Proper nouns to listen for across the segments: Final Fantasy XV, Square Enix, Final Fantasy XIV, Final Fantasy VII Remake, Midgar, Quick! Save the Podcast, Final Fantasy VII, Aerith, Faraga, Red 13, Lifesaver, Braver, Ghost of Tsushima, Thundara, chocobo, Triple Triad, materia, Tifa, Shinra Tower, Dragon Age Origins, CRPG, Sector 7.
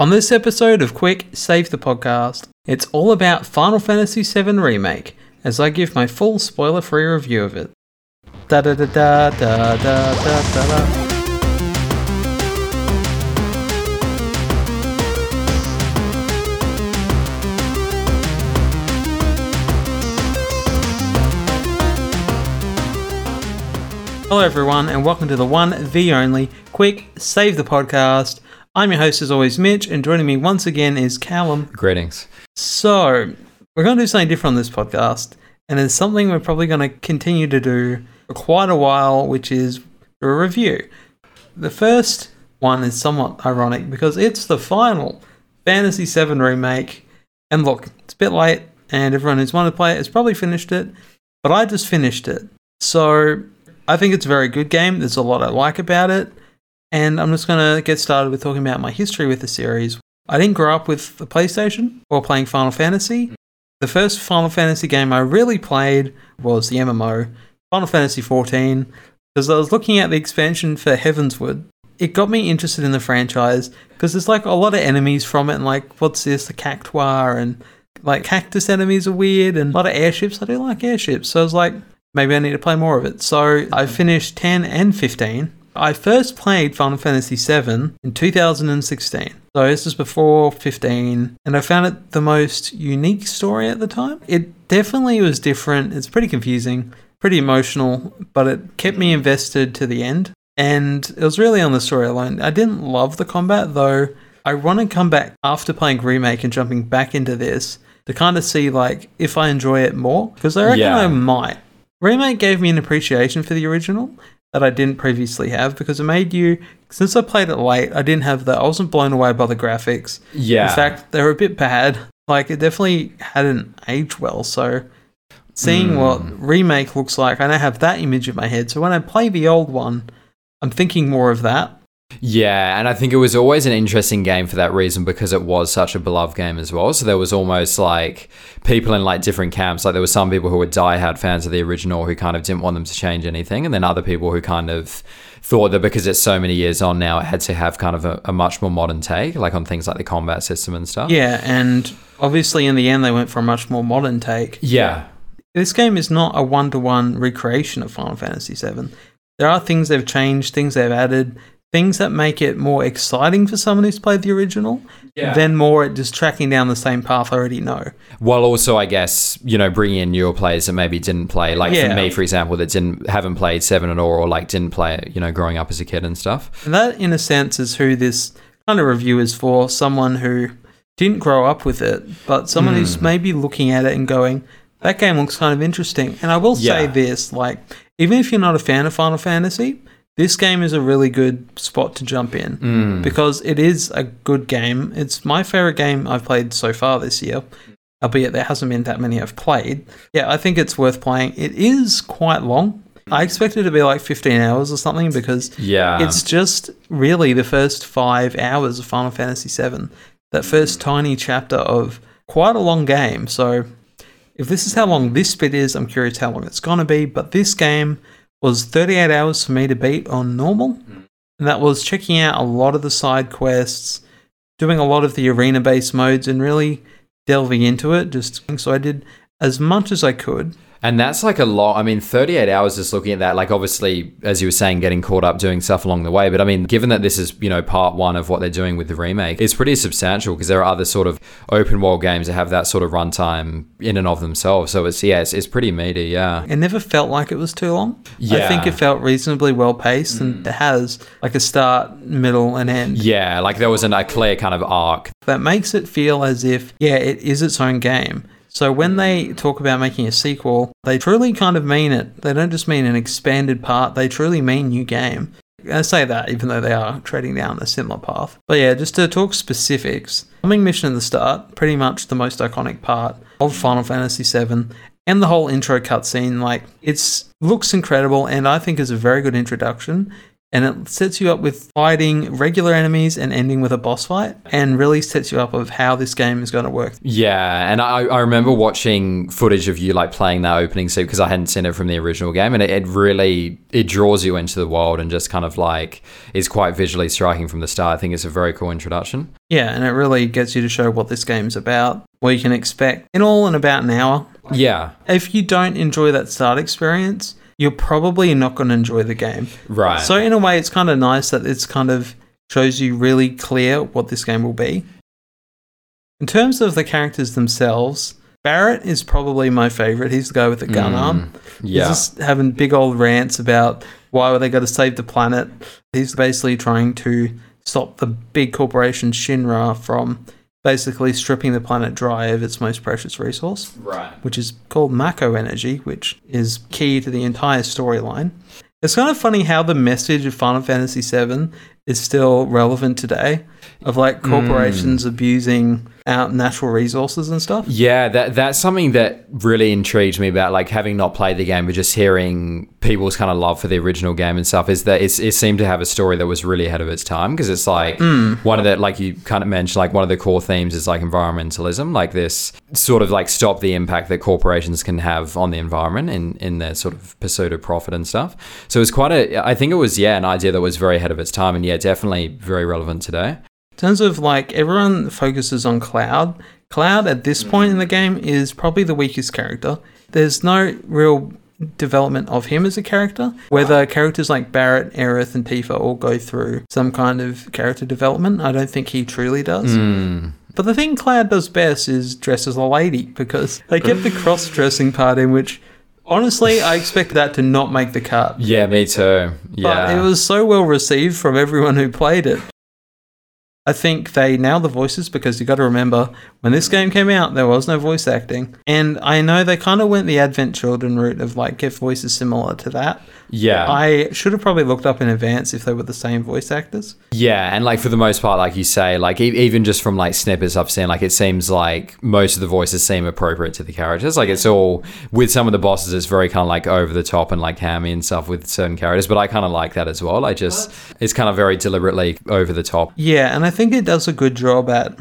On this episode of Quick Save the Podcast, it's all about Final Fantasy VII Remake, as I give my full spoiler-free review of it. Da da da da da da da da. Hello everyone, and welcome to the one, the only, Quick Save the Podcast. I'm your host, as always, Mitch, and joining me once again is Callum. Greetings. So, we're going to do something different on this podcast, and it's something we're probably going to continue to do for quite a while, which is a review. The first one is somewhat ironic, because it's the Final Fantasy VII Remake, and look, it's a bit late, and everyone who's wanted to play it has probably finished it, but I just finished it. So, I think it's a very good game. There's a lot I like about it. And I'm just going to get started with talking about my history with the series. I didn't grow up with the PlayStation or playing Final Fantasy. The first Final Fantasy game I really played was the MMO, Final Fantasy XIV, because I was looking at the expansion for Heavensward. It got me interested in the franchise because there's like a lot of enemies from it and like, what's this, the cactuar and like cactus enemies are weird and a lot of airships. I do like airships. So I was like, maybe I need to play more of it. So I finished 10 and 15. I first played Final Fantasy VII in 2016, so this is before 15, and I found it the most unique story at the time. It definitely was different. It's pretty confusing, pretty emotional, but it kept me invested to the end, and it was really on the story alone. I didn't love the combat, though. I want to come back after playing Remake and jumping back into this to kind of see like if I enjoy it more, because I reckon I might. Remake gave me an appreciation for the original that I didn't previously have, because it made you, since I played it late, I didn't have that. I wasn't blown away by the graphics. Yeah. In fact, they were a bit bad. Like, it definitely hadn't aged well. So seeing what Remake looks like, I now have that image in my head. So when I play the old one, I'm thinking more of that. Yeah, and I think it was always an interesting game for that reason, because it was such a beloved game as well. So there was almost like people in like different camps. Like there were some people who were diehard fans of the original who kind of didn't want them to change anything, and then other people who kind of thought that because it's so many years on now, it had to have kind of a much more modern take, like on things like the combat system and stuff. Yeah, and obviously in the end they went for a much more modern take. Yeah. This game is not a one-to-one recreation of Final Fantasy VII. There are things they've changed, things they've added, things that make it more exciting for someone who's played the original, than more at just tracking down the same path I already know. Well, also, I guess, you know, bringing in newer players that maybe didn't play, like for me, for example, that haven't played 7 at all, or like didn't play it, you know, growing up as a kid and stuff. And that, in a sense, is who this kind of review is for, someone who didn't grow up with it, but someone who's maybe looking at it and going, that game looks kind of interesting. And I will say this, like, even if you're not a fan of Final Fantasy, this game is a really good spot to jump in because it is a good game. It's my favorite game I've played so far this year, albeit there hasn't been that many I've played. Yeah, I think it's worth playing. It is quite long. I expected it to be like 15 hours or something, because it's just really the first 5 hours of Final Fantasy VII, that first tiny chapter of quite a long game. So if this is how long this bit is, I'm curious how long it's going to be, but this game was 38 hours for me to beat on normal, and that was checking out a lot of the side quests, doing a lot of the arena-based modes, and really delving into it. Just so I did as much as I could. And that's like a lot. I mean, 38 hours just looking at that, like obviously, as you were saying, getting caught up doing stuff along the way. But I mean, given that this is, you know, part one of what they're doing with the remake, it's pretty substantial, because there are other sort of open world games that have that sort of runtime in and of themselves. So it's pretty meaty, yeah. It never felt like it was too long. Yeah. I think it felt reasonably well paced, and it has like a start, middle and end. Yeah, like there was a clear kind of arc. That makes it feel as if, it is its own game. So when they talk about making a sequel, they truly kind of mean it. They don't just mean an expanded part. They truly mean new game. I say that even though they are treading down a similar path. But yeah, just to talk specifics, bombing mission at the start, pretty much the most iconic part of Final Fantasy VII, and the whole intro cutscene, like, it looks incredible, and I think is a very good introduction. and it sets you up with fighting regular enemies and ending with a boss fight, and really sets you up of how this game is going to work. Yeah, and I remember watching footage of you like playing that opening scene because I hadn't seen it from the original game, and it really draws you into the world and just kind of like is quite visually striking from the start. I think it's a very cool introduction. Yeah, and it really gets you to show what this game's about, what you can expect in all in about an hour. Yeah. If you don't enjoy that start experience, you're probably not going to enjoy the game. Right. So in a way, it's kind of nice that it's kind of shows you really clear what this game will be. In terms of the characters themselves, Barrett is probably my favorite. He's the guy with the gun arm. Yeah. He's just having big old rants about why were they going to save the planet. He's basically trying to stop the big corporation Shinra from basically stripping the planet dry of its most precious resource, right, which is called Mako Energy, which is key to the entire storyline. It's kind of funny how the message of Final Fantasy VII is still relevant today, of like corporations abusing out natural resources and stuff. Yeah, that's something that really intrigued me about like having not played the game, but just hearing people's kind of love for the original game and stuff, is that it seemed to have a story that was really ahead of its time, because it's like one of the, like you kind of mentioned, like one of the core themes is like environmentalism, like this sort of like stop the impact that corporations can have on the environment in their sort of pursuit of profit and stuff. So it's quite a, I think it was, yeah, an idea that was very ahead of its time, and yeah, definitely very relevant today. In terms of like everyone focuses on Cloud at this point in the game is probably the weakest character. There's no real development of him as a character, whether characters like Barrett, Aerith and Tifa all go through some kind of character development. I don't think he truly does. But the thing Cloud does best is dress as a lady, because they get the cross-dressing part in, which honestly, I expect that to not make the cut. Yeah, me too. Yeah, but it was so well received from everyone who played it. I think they nailed the voices, because you got to remember when this game came out, there was no voice acting, and I know they kind of went the Advent Children route of like get voices similar to that. Yeah, I should have probably looked up in advance if they were the same voice actors. Yeah, and like for the most part, like you say, like even just from like snippets I've seen, like it seems like most of the voices seem appropriate to the characters. Like it's all, with some of the bosses, it's very kind of like over the top and like hammy and stuff with certain characters, but I kind of like that as well. I just, it's kind of very deliberately over the top. Yeah, and I think it does a good job at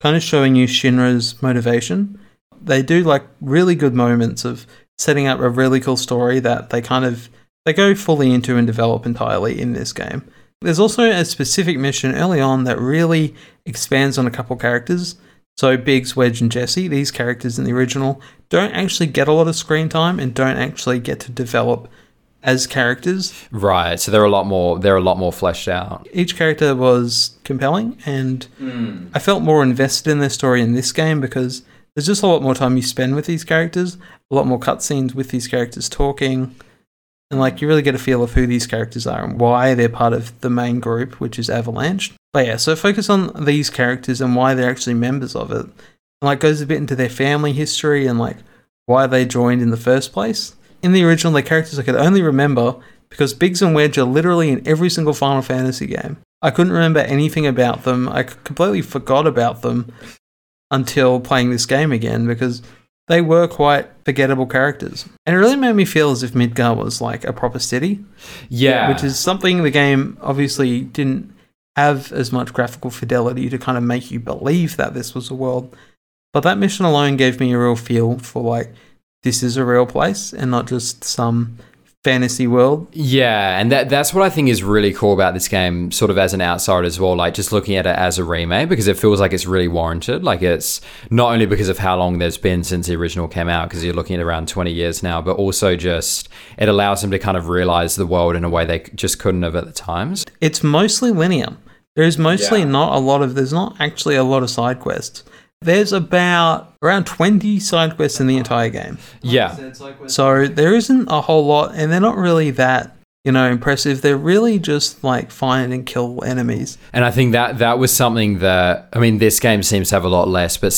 kind of showing you Shinra's motivation. They do like really good moments of setting up a really cool story that they kind of, they go fully into and develop entirely in this game. There's also a specific mission early on that really expands on a couple characters. So Biggs, Wedge and Jesse, these characters in the original, don't actually get a lot of screen time and don't actually get to develop as characters. Right, so they're a lot more fleshed out. Each character was compelling, and I felt more invested in their story in this game, because there's just a lot more time you spend with these characters, a lot more cutscenes with these characters talking. And like you really get a feel of who these characters are and why they're part of the main group, which is Avalanche. But yeah, so focus on these characters and why they're actually members of it. And like goes a bit into their family history and like why they joined in the first place. In the original, the characters I could only remember because Biggs and Wedge are literally in every single Final Fantasy game. I couldn't remember anything about them. I completely forgot about them until playing this game again, because they were quite forgettable characters. And it really made me feel as if Midgar was like a proper city. Yeah. Which is something the game obviously didn't have as much graphical fidelity to kind of make you believe that this was a world. But that mission alone gave me a real feel for like, this is a real place and not just some fantasy world. Yeah, and that's what I think is really cool about this game, sort of as an outsider as well, like just looking at it as a remake, because it feels like it's really warranted. Like it's not only because of how long there's been since the original came out, because you're looking at around 20 years now, but also just it allows them to kind of realize the world in a way they just couldn't have at the times. It's mostly linear. There's mostly there's not actually a lot of side quests. There's about around 20 side quests in the entire game. Yeah. So there isn't a whole lot, and they're not really that, you know, impressive. They're really just like find and kill enemies. And I think that was something that, I mean, this game seems to have a lot less, but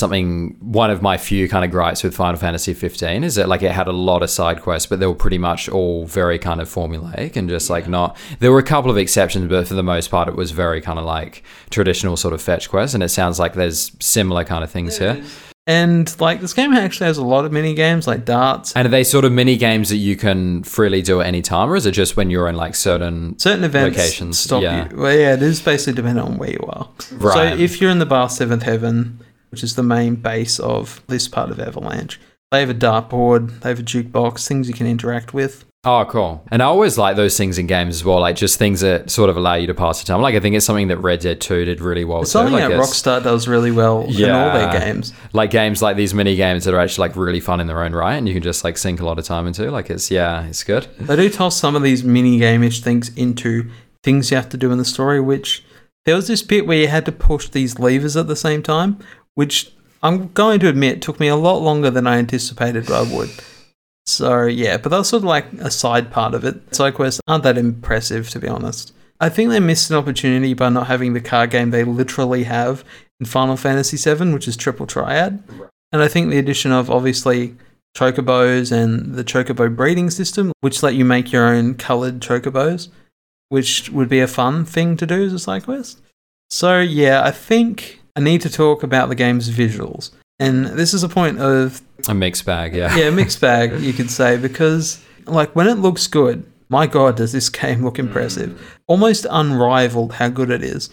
one of my few kind of gripes with Final Fantasy 15 is that like it had a lot of side quests, but they were pretty much all very kind of formulaic and just like not, there were a couple of exceptions, but for the most part, it was very kind of like traditional sort of fetch quests. And it sounds like there's similar kind of things here. And, like, this game actually has a lot of mini-games, like darts. And are they sort of mini-games that you can freely do at any time, or is it just when you're in, like, certain events locations? Stop you. Well, yeah, it is basically dependent on where you are. Right. So, if you're in the bar 7th Heaven, which is the main base of this part of Avalanche, they have a dartboard, they have a jukebox, things you can interact with. Oh, cool. And I always like those things in games as well, like just things that sort of allow you to pass the time. Like, I think it's something that Red Dead 2 did really well. It's something that Rockstar does really well in all their games. Like games like these mini games that are actually like really fun in their own right, and you can just like sink a lot of time into. Like, it's good. They do toss some of these mini game-ish things into things you have to do in the story, which there was this bit where you had to push these levers at the same time, which I'm going to admit took me a lot longer than I anticipated I would. So, yeah, but that's sort of like a side part of it. Side quests aren't that impressive, to be honest. I think they missed an opportunity by not having the card game they literally have in Final Fantasy VII, which is Triple Triad. And I think the addition of, obviously, chocobos and the chocobo breeding system, which let you make your own coloured chocobos, which would be a fun thing to do as a side quest. So, yeah, I think I need to talk about the game's visuals. And this is a point of... a mixed bag, yeah. Yeah, a mixed bag, you could say, because, like, when it looks good, my God, does this game look impressive. Almost unrivaled how good it is.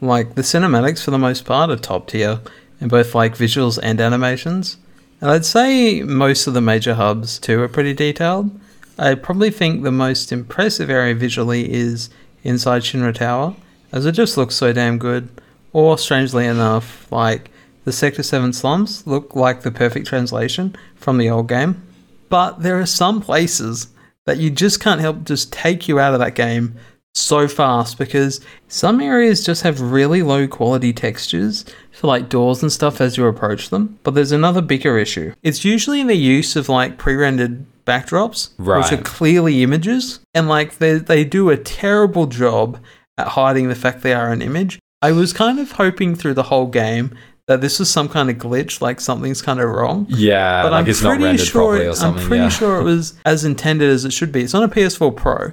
Like, the cinematics, for the most part, are top tier in both, like, visuals and animations. And I'd say most of the major hubs, too, are pretty detailed. I probably think the most impressive area visually is inside Shinra Tower, as it just looks so damn good. Or, strangely enough, like... the Sector 7 slums look like the perfect translation from the old game. But there are some places that you just can't help just take you out of that game so fast, because some areas just have really low quality textures for like doors and stuff as you approach them. But there's another bigger issue. It's usually in the use of like pre-rendered backdrops, which are clearly images. And like they do a terrible job at hiding the fact they are an image. I was kind of hoping through the whole game that this was some kind of glitch, like something's kind of wrong. Yeah, but like it's not rendered properly or something. I'm pretty sure it was as intended as it should be. It's on a PS4 Pro.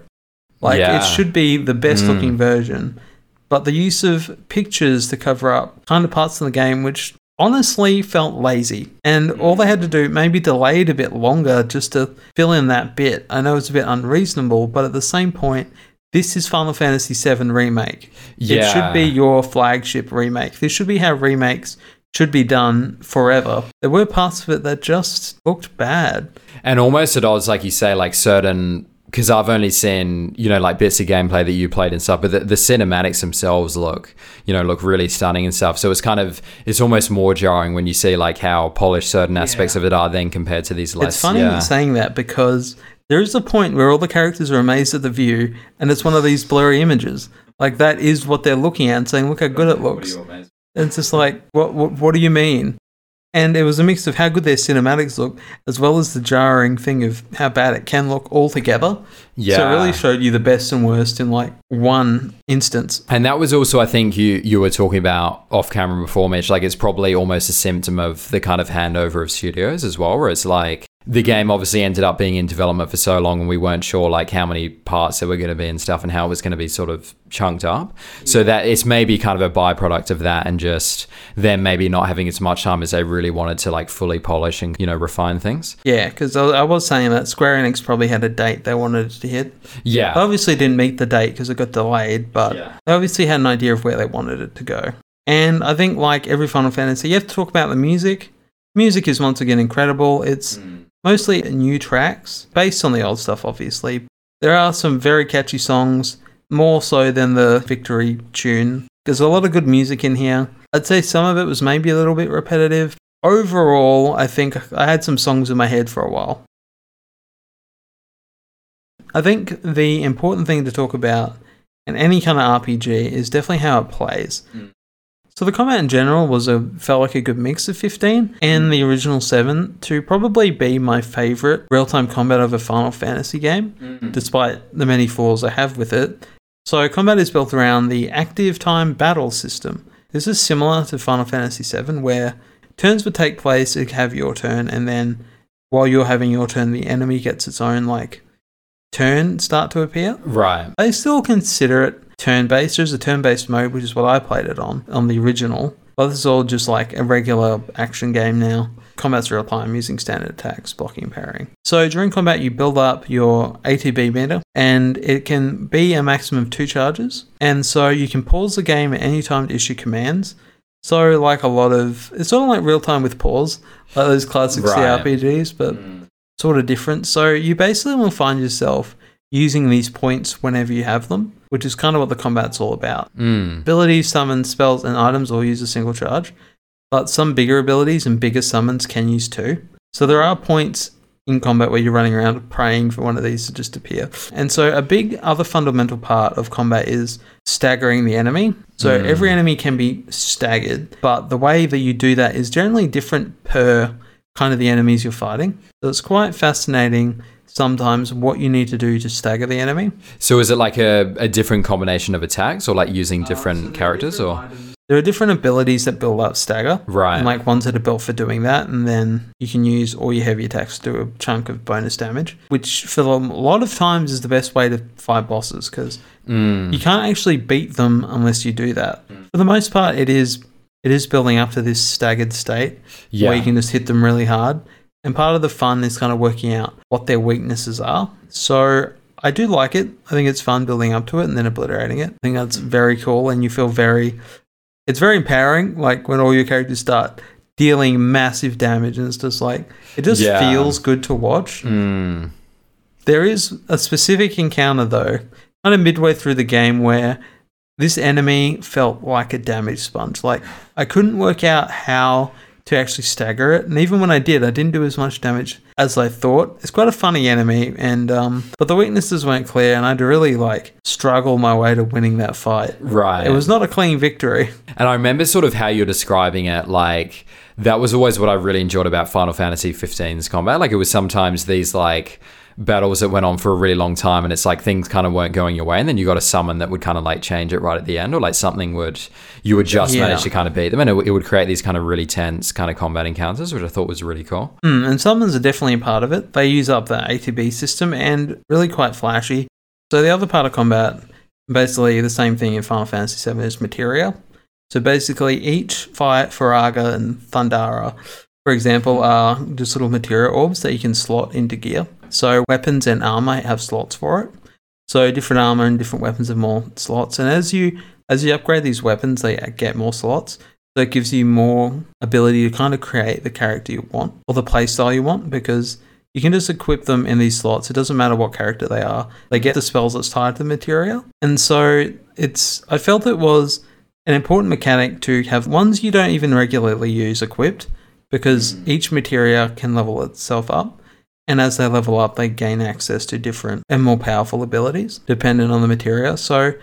Like, it should be the best looking version. But the use of pictures to cover up kind of parts of the game, which honestly felt lazy. And all they had to do, maybe delayed a bit longer just to fill in that bit. I know it's a bit unreasonable, but at the same point... this is Final Fantasy VII Remake. Yeah. It should be your flagship remake. This should be how remakes should be done forever. There were parts of it that just looked bad. And almost at odds, like you say, like certain... because I've only seen, you know, like bits of gameplay that you played and stuff, but the cinematics themselves look really stunning and stuff. So it's almost more jarring when you see like how polished certain aspects of it are then compared to these less. It's funny saying that, because there is a point where all the characters are amazed at the view and it's one of these blurry images. Like that is what they're looking at and saying, look how good it looks. And it's just like, what do you mean? And it was a mix of how good their cinematics look, as well as the jarring thing of how bad it can look altogether. Yeah. So it really showed you the best and worst in like one instance. And that was also, I think you were talking about off camera before, Mitch, like it's probably almost a symptom of the kind of handover of studios as well, where it's like the game obviously ended up being in development for so long and we weren't sure like how many parts there were going to be and stuff and how it was going to be sort of chunked up. So that it's maybe kind of a byproduct of that and just them maybe not having as much time as they really wanted to like fully polish and, you know, refine things. Yeah, because I was saying that Square Enix probably had a date they wanted to hit. Yeah. They obviously didn't meet the date because it got delayed, but they obviously had an idea of where they wanted it to go. And I think like every Final Fantasy, you have to talk about the music. Music is once again incredible. It's mostly new tracks based on the old stuff, obviously. There are some very catchy songs, more so than the Victory tune. There's a lot of good music in here. I'd say some of it was maybe a little bit repetitive. Overall, I think I had some songs in my head for a while. I think the important thing to talk about in any kind of RPG is definitely how it plays. So the combat in general felt like a good mix of 15 and the original 7 to probably be my favourite real-time combat of a Final Fantasy game, despite the many flaws I have with it. So combat is built around the active time battle system. This is similar to Final Fantasy 7, where turns would take place, you'd have your turn, and then while you're having your turn, the enemy gets its own like turn start to appear. Right. I still consider it turn-based. There's a turn-based mode, which is what I played it on the original. Well, this is all just like a regular action game now. Combat's real time, using standard attacks, blocking and parrying. So during combat, you build up your ATB meter, and it can be a maximum of 2 charges. And so you can pause the game at any time to issue commands. So like a lot of, it's sort of like real time with pause, like those classic CRPGs, but sort of different. So you basically will find yourself using these points whenever you have them, which is kind of what the combat's all about. Abilities, summons, spells, and items all use a single charge. But some bigger abilities and bigger summons can use 2. So there are points in combat where you're running around praying for one of these to just appear. And so a big other fundamental part of combat is staggering the enemy. So every enemy can be staggered, but the way that you do that is generally different per kind of the enemies you're fighting. So it's quite fascinating sometimes what you need to do to stagger the enemy. So is it like a different combination of attacks, or like using different characters different items. There are different abilities that build up stagger. Right. And like ones that are built for doing that. And then you can use all your heavy attacks to do a chunk of bonus damage, which for a lot of times is the best way to fight bosses, because you can't actually beat them unless you do that. For the most part, it is building up to this staggered state where you can just hit them really hard. And part of the fun is kind of working out what their weaknesses are. So I do like it. I think it's fun building up to it and then obliterating it. I think that's very cool, and you feel very... It's very empowering, like when all your characters start dealing massive damage, and it's just like, it just feels good to watch. There is a specific encounter though, kind of midway through the game, where this enemy felt like a damage sponge. Like I couldn't work out how to actually stagger it, and even when I did, I didn't do as much damage as I thought. It's quite a funny enemy, and but the weaknesses weren't clear, and I'd really like struggle my way to winning that fight. Right. It was not a clean victory. And I remember sort of how you're describing it, like that was always what I really enjoyed about Final Fantasy XV's combat. Like it was sometimes these like battles that went on for a really long time, and it's like things kind of weren't going your way, and then you got a summon that would kind of like change it right at the end, or like something would, you would just manage to kind of beat them, and it would create these kind of really tense kind of combat encounters, which I thought was really cool. And summons are definitely a part of it. They use up that ATB system, and really quite flashy. So the other part of combat, basically the same thing in Final Fantasy VII, is materia. So basically each fight, Faraga and Thundara, for example, are just little materia orbs that you can slot into gear. So weapons and armor have slots for it. So different armor and different weapons have more slots. And as you upgrade these weapons, they get more slots. So it gives you more ability to kind of create the character you want, or the playstyle you want, because you can just equip them in these slots. It doesn't matter what character they are. They get the spells that's tied to the materia. And so I felt it was an important mechanic to have ones you don't even regularly use equipped, because each materia can level itself up. And as they level up, they gain access to different and more powerful abilities, dependent on the materia. So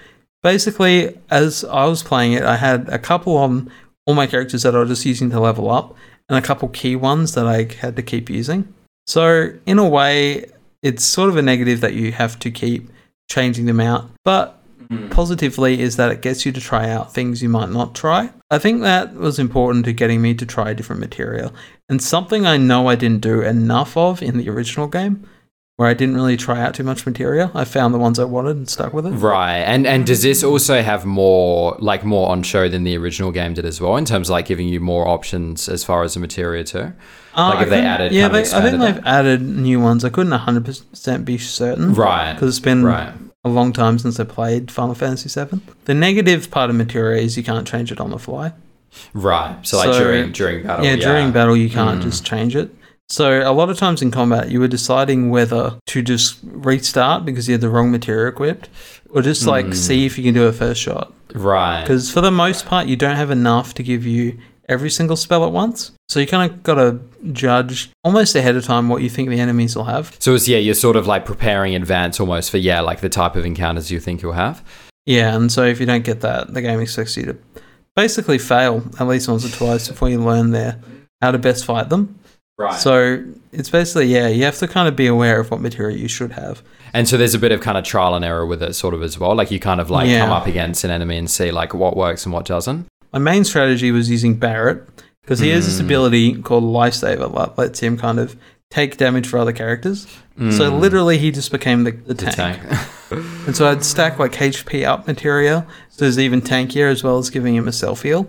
basically, as I was playing it, I had a couple on all my characters that I was just using to level up, and a couple key ones that I had to keep using. So in a way, it's sort of a negative that you have to keep changing them out. But positively is that it gets you to try out things you might not try. I think that was important to getting me to try different material, and something I know I didn't do enough of in the original game, where I didn't really try out too much material. I found the ones I wanted and stuck with it. Right. And does this also have more on show than the original game did as well, in terms of like giving you more options as far as the materia too? Like if they added, yeah, they've added new ones. I couldn't 100% be certain. Right. Because it's been a long time since I played Final Fantasy VII. The negative part of materia is you can't change it on the fly. Right. So like during battle. Yeah, during battle you can't just change it. So a lot of times in combat you were deciding whether to just restart because you had the wrong materia equipped, or just like see if you can do a first shot. Right. Because for the most part you don't have enough to give you every single spell at once. So you kind of got to judge almost ahead of time what you think the enemies will have. So it's, you're sort of like preparing in advance almost for, like the type of encounters you think you'll have. Yeah, and so if you don't get that, the game expects you to basically fail at least once or twice before you learn how to best fight them. Right. So it's basically, you have to kind of be aware of what material you should have. And so there's a bit of kind of trial and error with it sort of as well. Like you kind of like come up against an enemy and see like what works and what doesn't. My main strategy was using Barret, because he has this ability called Lifesaver that lets him kind of take damage for other characters. So literally he just became the tank. And so I'd stack like HP up materia, so he's even tankier, as well as giving him a self heal.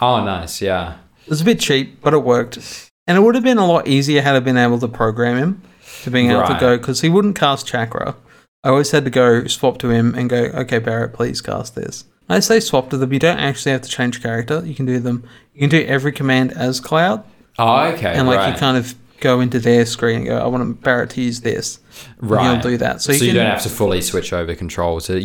Oh, nice. Yeah. It was a bit cheap, but it worked. And it would have been a lot easier had I been able to program him to being able to go, because he wouldn't cast Chakra. I always had to go swap to him and go, okay, Barrett, please cast this. I say swap to them. You don't actually have to change character. You can do them. You can do every command as Cloud. Oh, okay. And like you kind of go into their screen and go, I want Barrett to use this. Right. And you'll do that. So you don't have to fully switch over control to, which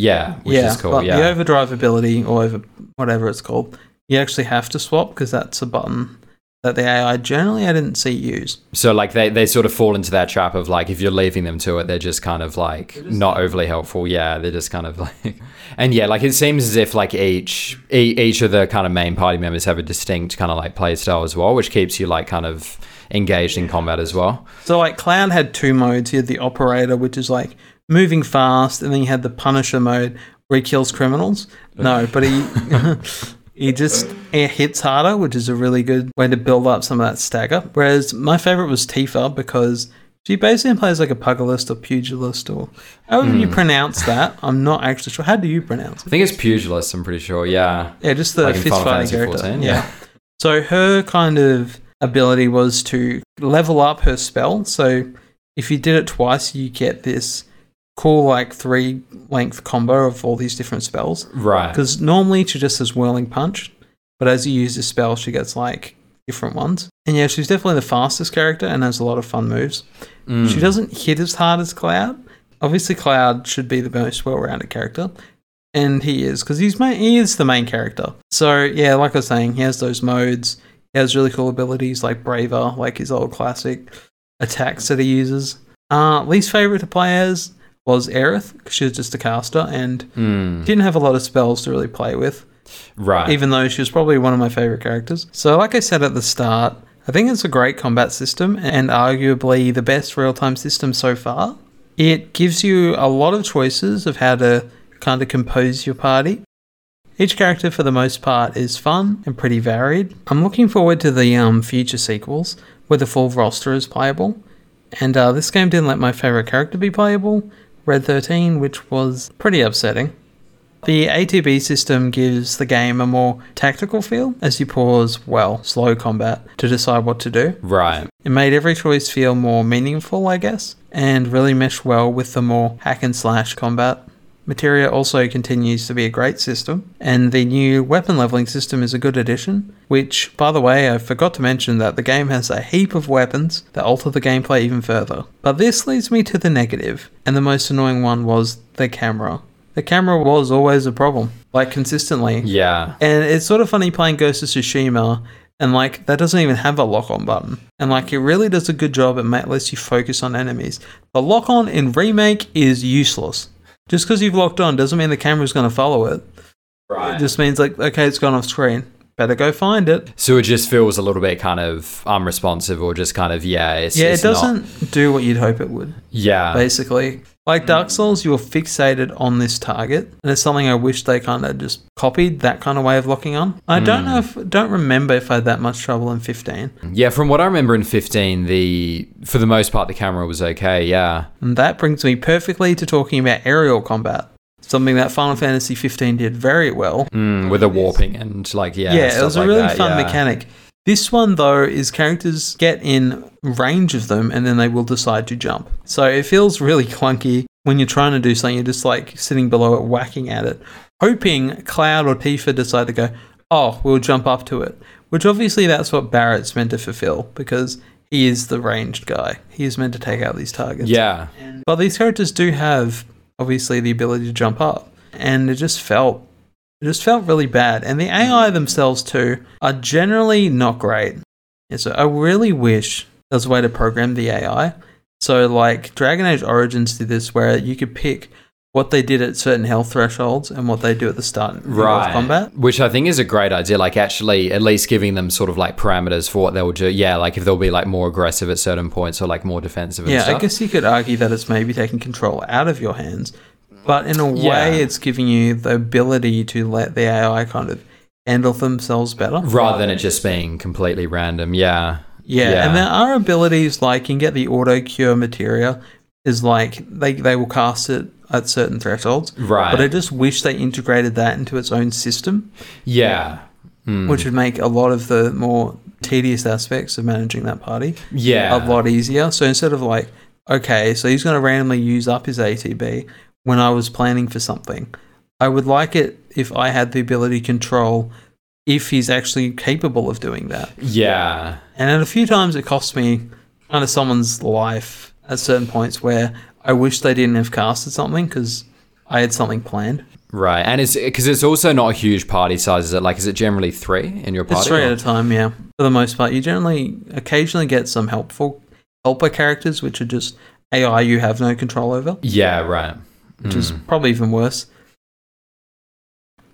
is cool. But the overdrive ability or over whatever it's called, you actually have to swap because that's a button that the AI generally I didn't see use. So like they sort of fall into that trap of like, if you're leaving them to it, they're just kind of like not overly helpful. Yeah, they're just kind of like, and yeah, like it seems as if like each of the kind of main party members have a distinct kind of like play style as well, which keeps you like kind of engaged in combat as well. So like Cloud had two modes. He had the operator, which is like moving fast, and then you had the Punisher mode where he kills criminals. No, but he... He just hits harder, which is a really good way to build up some of that stagger. Whereas my favorite was Tifa, because she basically plays like a pugilist or pugilist or however you pronounce that. I'm not actually sure. How do you pronounce it? I think it's pugilist, I'm pretty sure. Yeah. Yeah, just the like fist fighting character. 14, yeah. So her kind of ability was to level up her spell. So if you did it twice, you get this cool like 3-length combo of all these different spells. Right. Because normally she just has Whirling Punch, but as you use the spell, she gets like different ones. And yeah, she's definitely the fastest character and has a lot of fun moves. Mm. She doesn't hit as hard as Cloud. Obviously, Cloud should be the most well-rounded character, and he is, because he is the main character. So yeah, like I was saying, he has those modes. He has really cool abilities like Braver, like his old classic attacks that he uses. Least favorite to play as was Aerith, because she was just a caster and didn't have a lot of spells to really play with. Right. Even though she was probably one of my favorite characters. So like I said at the start, I think it's a great combat system and arguably the best real-time system so far. It gives you a lot of choices of how to kind of compose your party. Each character, for the most part, is fun and pretty varied. I'm looking forward to the future sequels where the full roster is playable. And this game didn't let my favorite character be playable, Red 13, which was pretty upsetting. The ATB system gives the game a more tactical feel as you pause, slow combat to decide what to do. Right. It made every choice feel more meaningful, I guess, and really meshed well with the more hack and slash combat. Materia also continues to be a great system, and the new weapon leveling system is a good addition, which, by the way, I forgot to mention that the game has a heap of weapons that alter the gameplay even further. But this leads me to the negative, and the most annoying one was the camera. The camera was always a problem, like consistently. Yeah. And it's sort of funny playing Ghost of Tsushima, and like that doesn't even have a lock-on button. And like it really does a good job at lets you focus on enemies. The lock-on in Remake is useless. Just because you've locked on doesn't mean the camera's going to follow it. Right. It just means like, okay, it's gone off screen. Better go find it. So it just feels a little bit kind of unresponsive or just kind of, it doesn't do what you'd hope it would. Yeah. Basically. Like Dark Souls, you're fixated on this target. And it's something I wish they kind of just copied, that kind of way of locking on. I don't remember if I had that much trouble in 15. Yeah, from what I remember in 15, for the most part, the camera was okay, yeah. And that brings me perfectly to talking about aerial combat. Something that Final Fantasy XV did very well. With a warping and like, it was a really fun mechanic. This one, though, is characters get in range of them and then they will decide to jump. So it feels really clunky when you're trying to do something. You're just like sitting below it, whacking at it, hoping Cloud or Tifa decide to go, oh, we'll jump up to it. Which obviously that's what Barrett's meant to fulfill because he is the ranged guy. He is meant to take out these targets. Yeah. But these characters do have, obviously, the ability to jump up. And it just felt... It just felt really bad. And the AI themselves, too, are generally not great. Yeah, so I really wish there was a way to program the AI. So, like, Dragon Age Origins did this where you could pick what they did at certain health thresholds and what they do at the start of combat. Which I think is a great idea. Like, actually, at least giving them sort of, like, parameters for what they'll do. Yeah, like, if they'll be, like, more aggressive at certain points or, like, more defensive and stuff. Yeah, I guess you could argue that it's maybe taking control out of your hands. But in a way, it's giving you the ability to let the AI kind of handle themselves better. Rather than it just being completely random, Yeah, and there are abilities like you can get the auto-cure materia is like they will cast it at certain thresholds. Right. But I just wish they integrated that into its own system. Yeah. which would make a lot of the more tedious aspects of managing that party a lot easier. So instead of like, okay, so he's going to randomly use up his ATB when I was planning for something, I would like it if I had the ability to control if he's actually capable of doing that. Yeah. And a few times it cost me kind of someone's life at certain points where I wish they didn't have casted something because I had something planned. Right. And it's because it's also not a huge party size, is it? Like, is it generally three in your party? It's three at a time, yeah. For the most part, you generally occasionally get some helper characters, which are just AI you have no control over. Yeah, right. Which is probably even worse.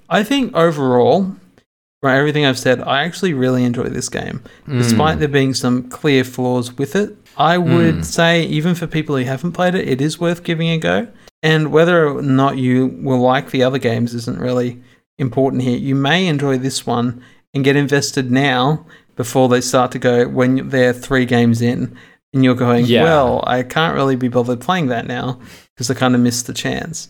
I think overall, from everything I've said, I actually really enjoy this game. Despite there being some clear flaws with it, I would say even for people who haven't played it, it is worth giving a go. And whether or not you will like the other games isn't really important here. You may enjoy this one and get invested now before they start to go when they're three games in and you're going, well, I can't really be bothered playing that now because I kind of missed the chance.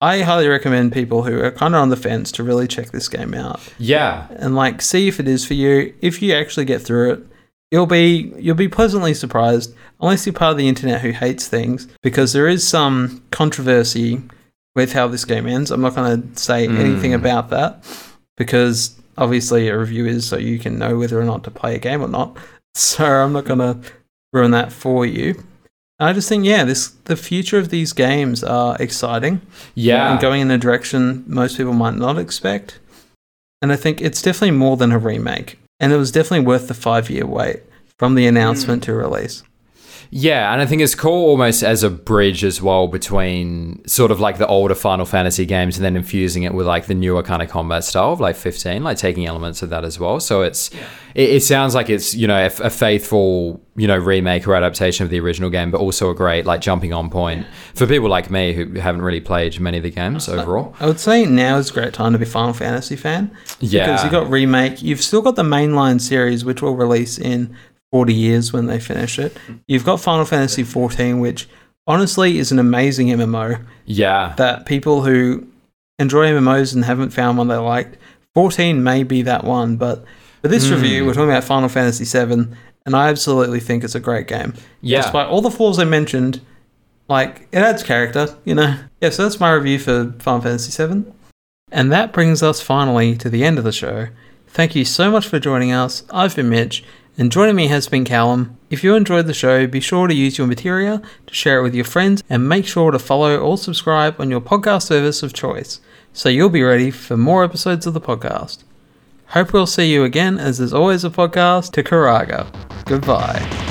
I highly recommend people who are kind of on the fence to really check this game out. Yeah. And like see if it is for you. If you actually get through it, you'll be pleasantly surprised, unless you're part of the internet who hates things, because there is some controversy with how this game ends. I'm not going to say anything about that because obviously a review is so you can know whether or not to play a game or not. So I'm not going to ruin that for you. I just think, the future of these games are exciting. Yeah. And going in a direction most people might not expect. And I think it's definitely more than a remake. And it was definitely worth the 5-year wait from the announcement to release. Yeah, and I think it's cool almost as a bridge as well between sort of like the older Final Fantasy games and then infusing it with like the newer kind of combat style of like 15, like taking elements of that as well. So it sounds like it's, you know, a faithful, you know, remake or adaptation of the original game, but also a great like jumping on point for people like me who haven't really played many of the games overall. I would say now is a great time to be a Final Fantasy fan. Yeah. Because you've got remake, you've still got the mainline series, which will release in 40 years when they finish it. You've got Final Fantasy XIV, which honestly is an amazing MMO. Yeah. That people who enjoy MMOs and haven't found one they liked, 14 may be that one, but for this review, we're talking about Final Fantasy VII, and I absolutely think it's a great game. Yeah. Despite all the flaws I mentioned, like, it adds character, you know? Yeah, so that's my review for Final Fantasy VII. And that brings us finally to the end of the show. Thank you so much for joining us. I've been Mitch, and joining me has been Callum. If you enjoyed the show, be sure to use your material to share it with your friends and make sure to follow or subscribe on your podcast service of choice so you'll be ready for more episodes of the podcast. Hope we'll see you again as there's always a podcast to Karaga. Goodbye.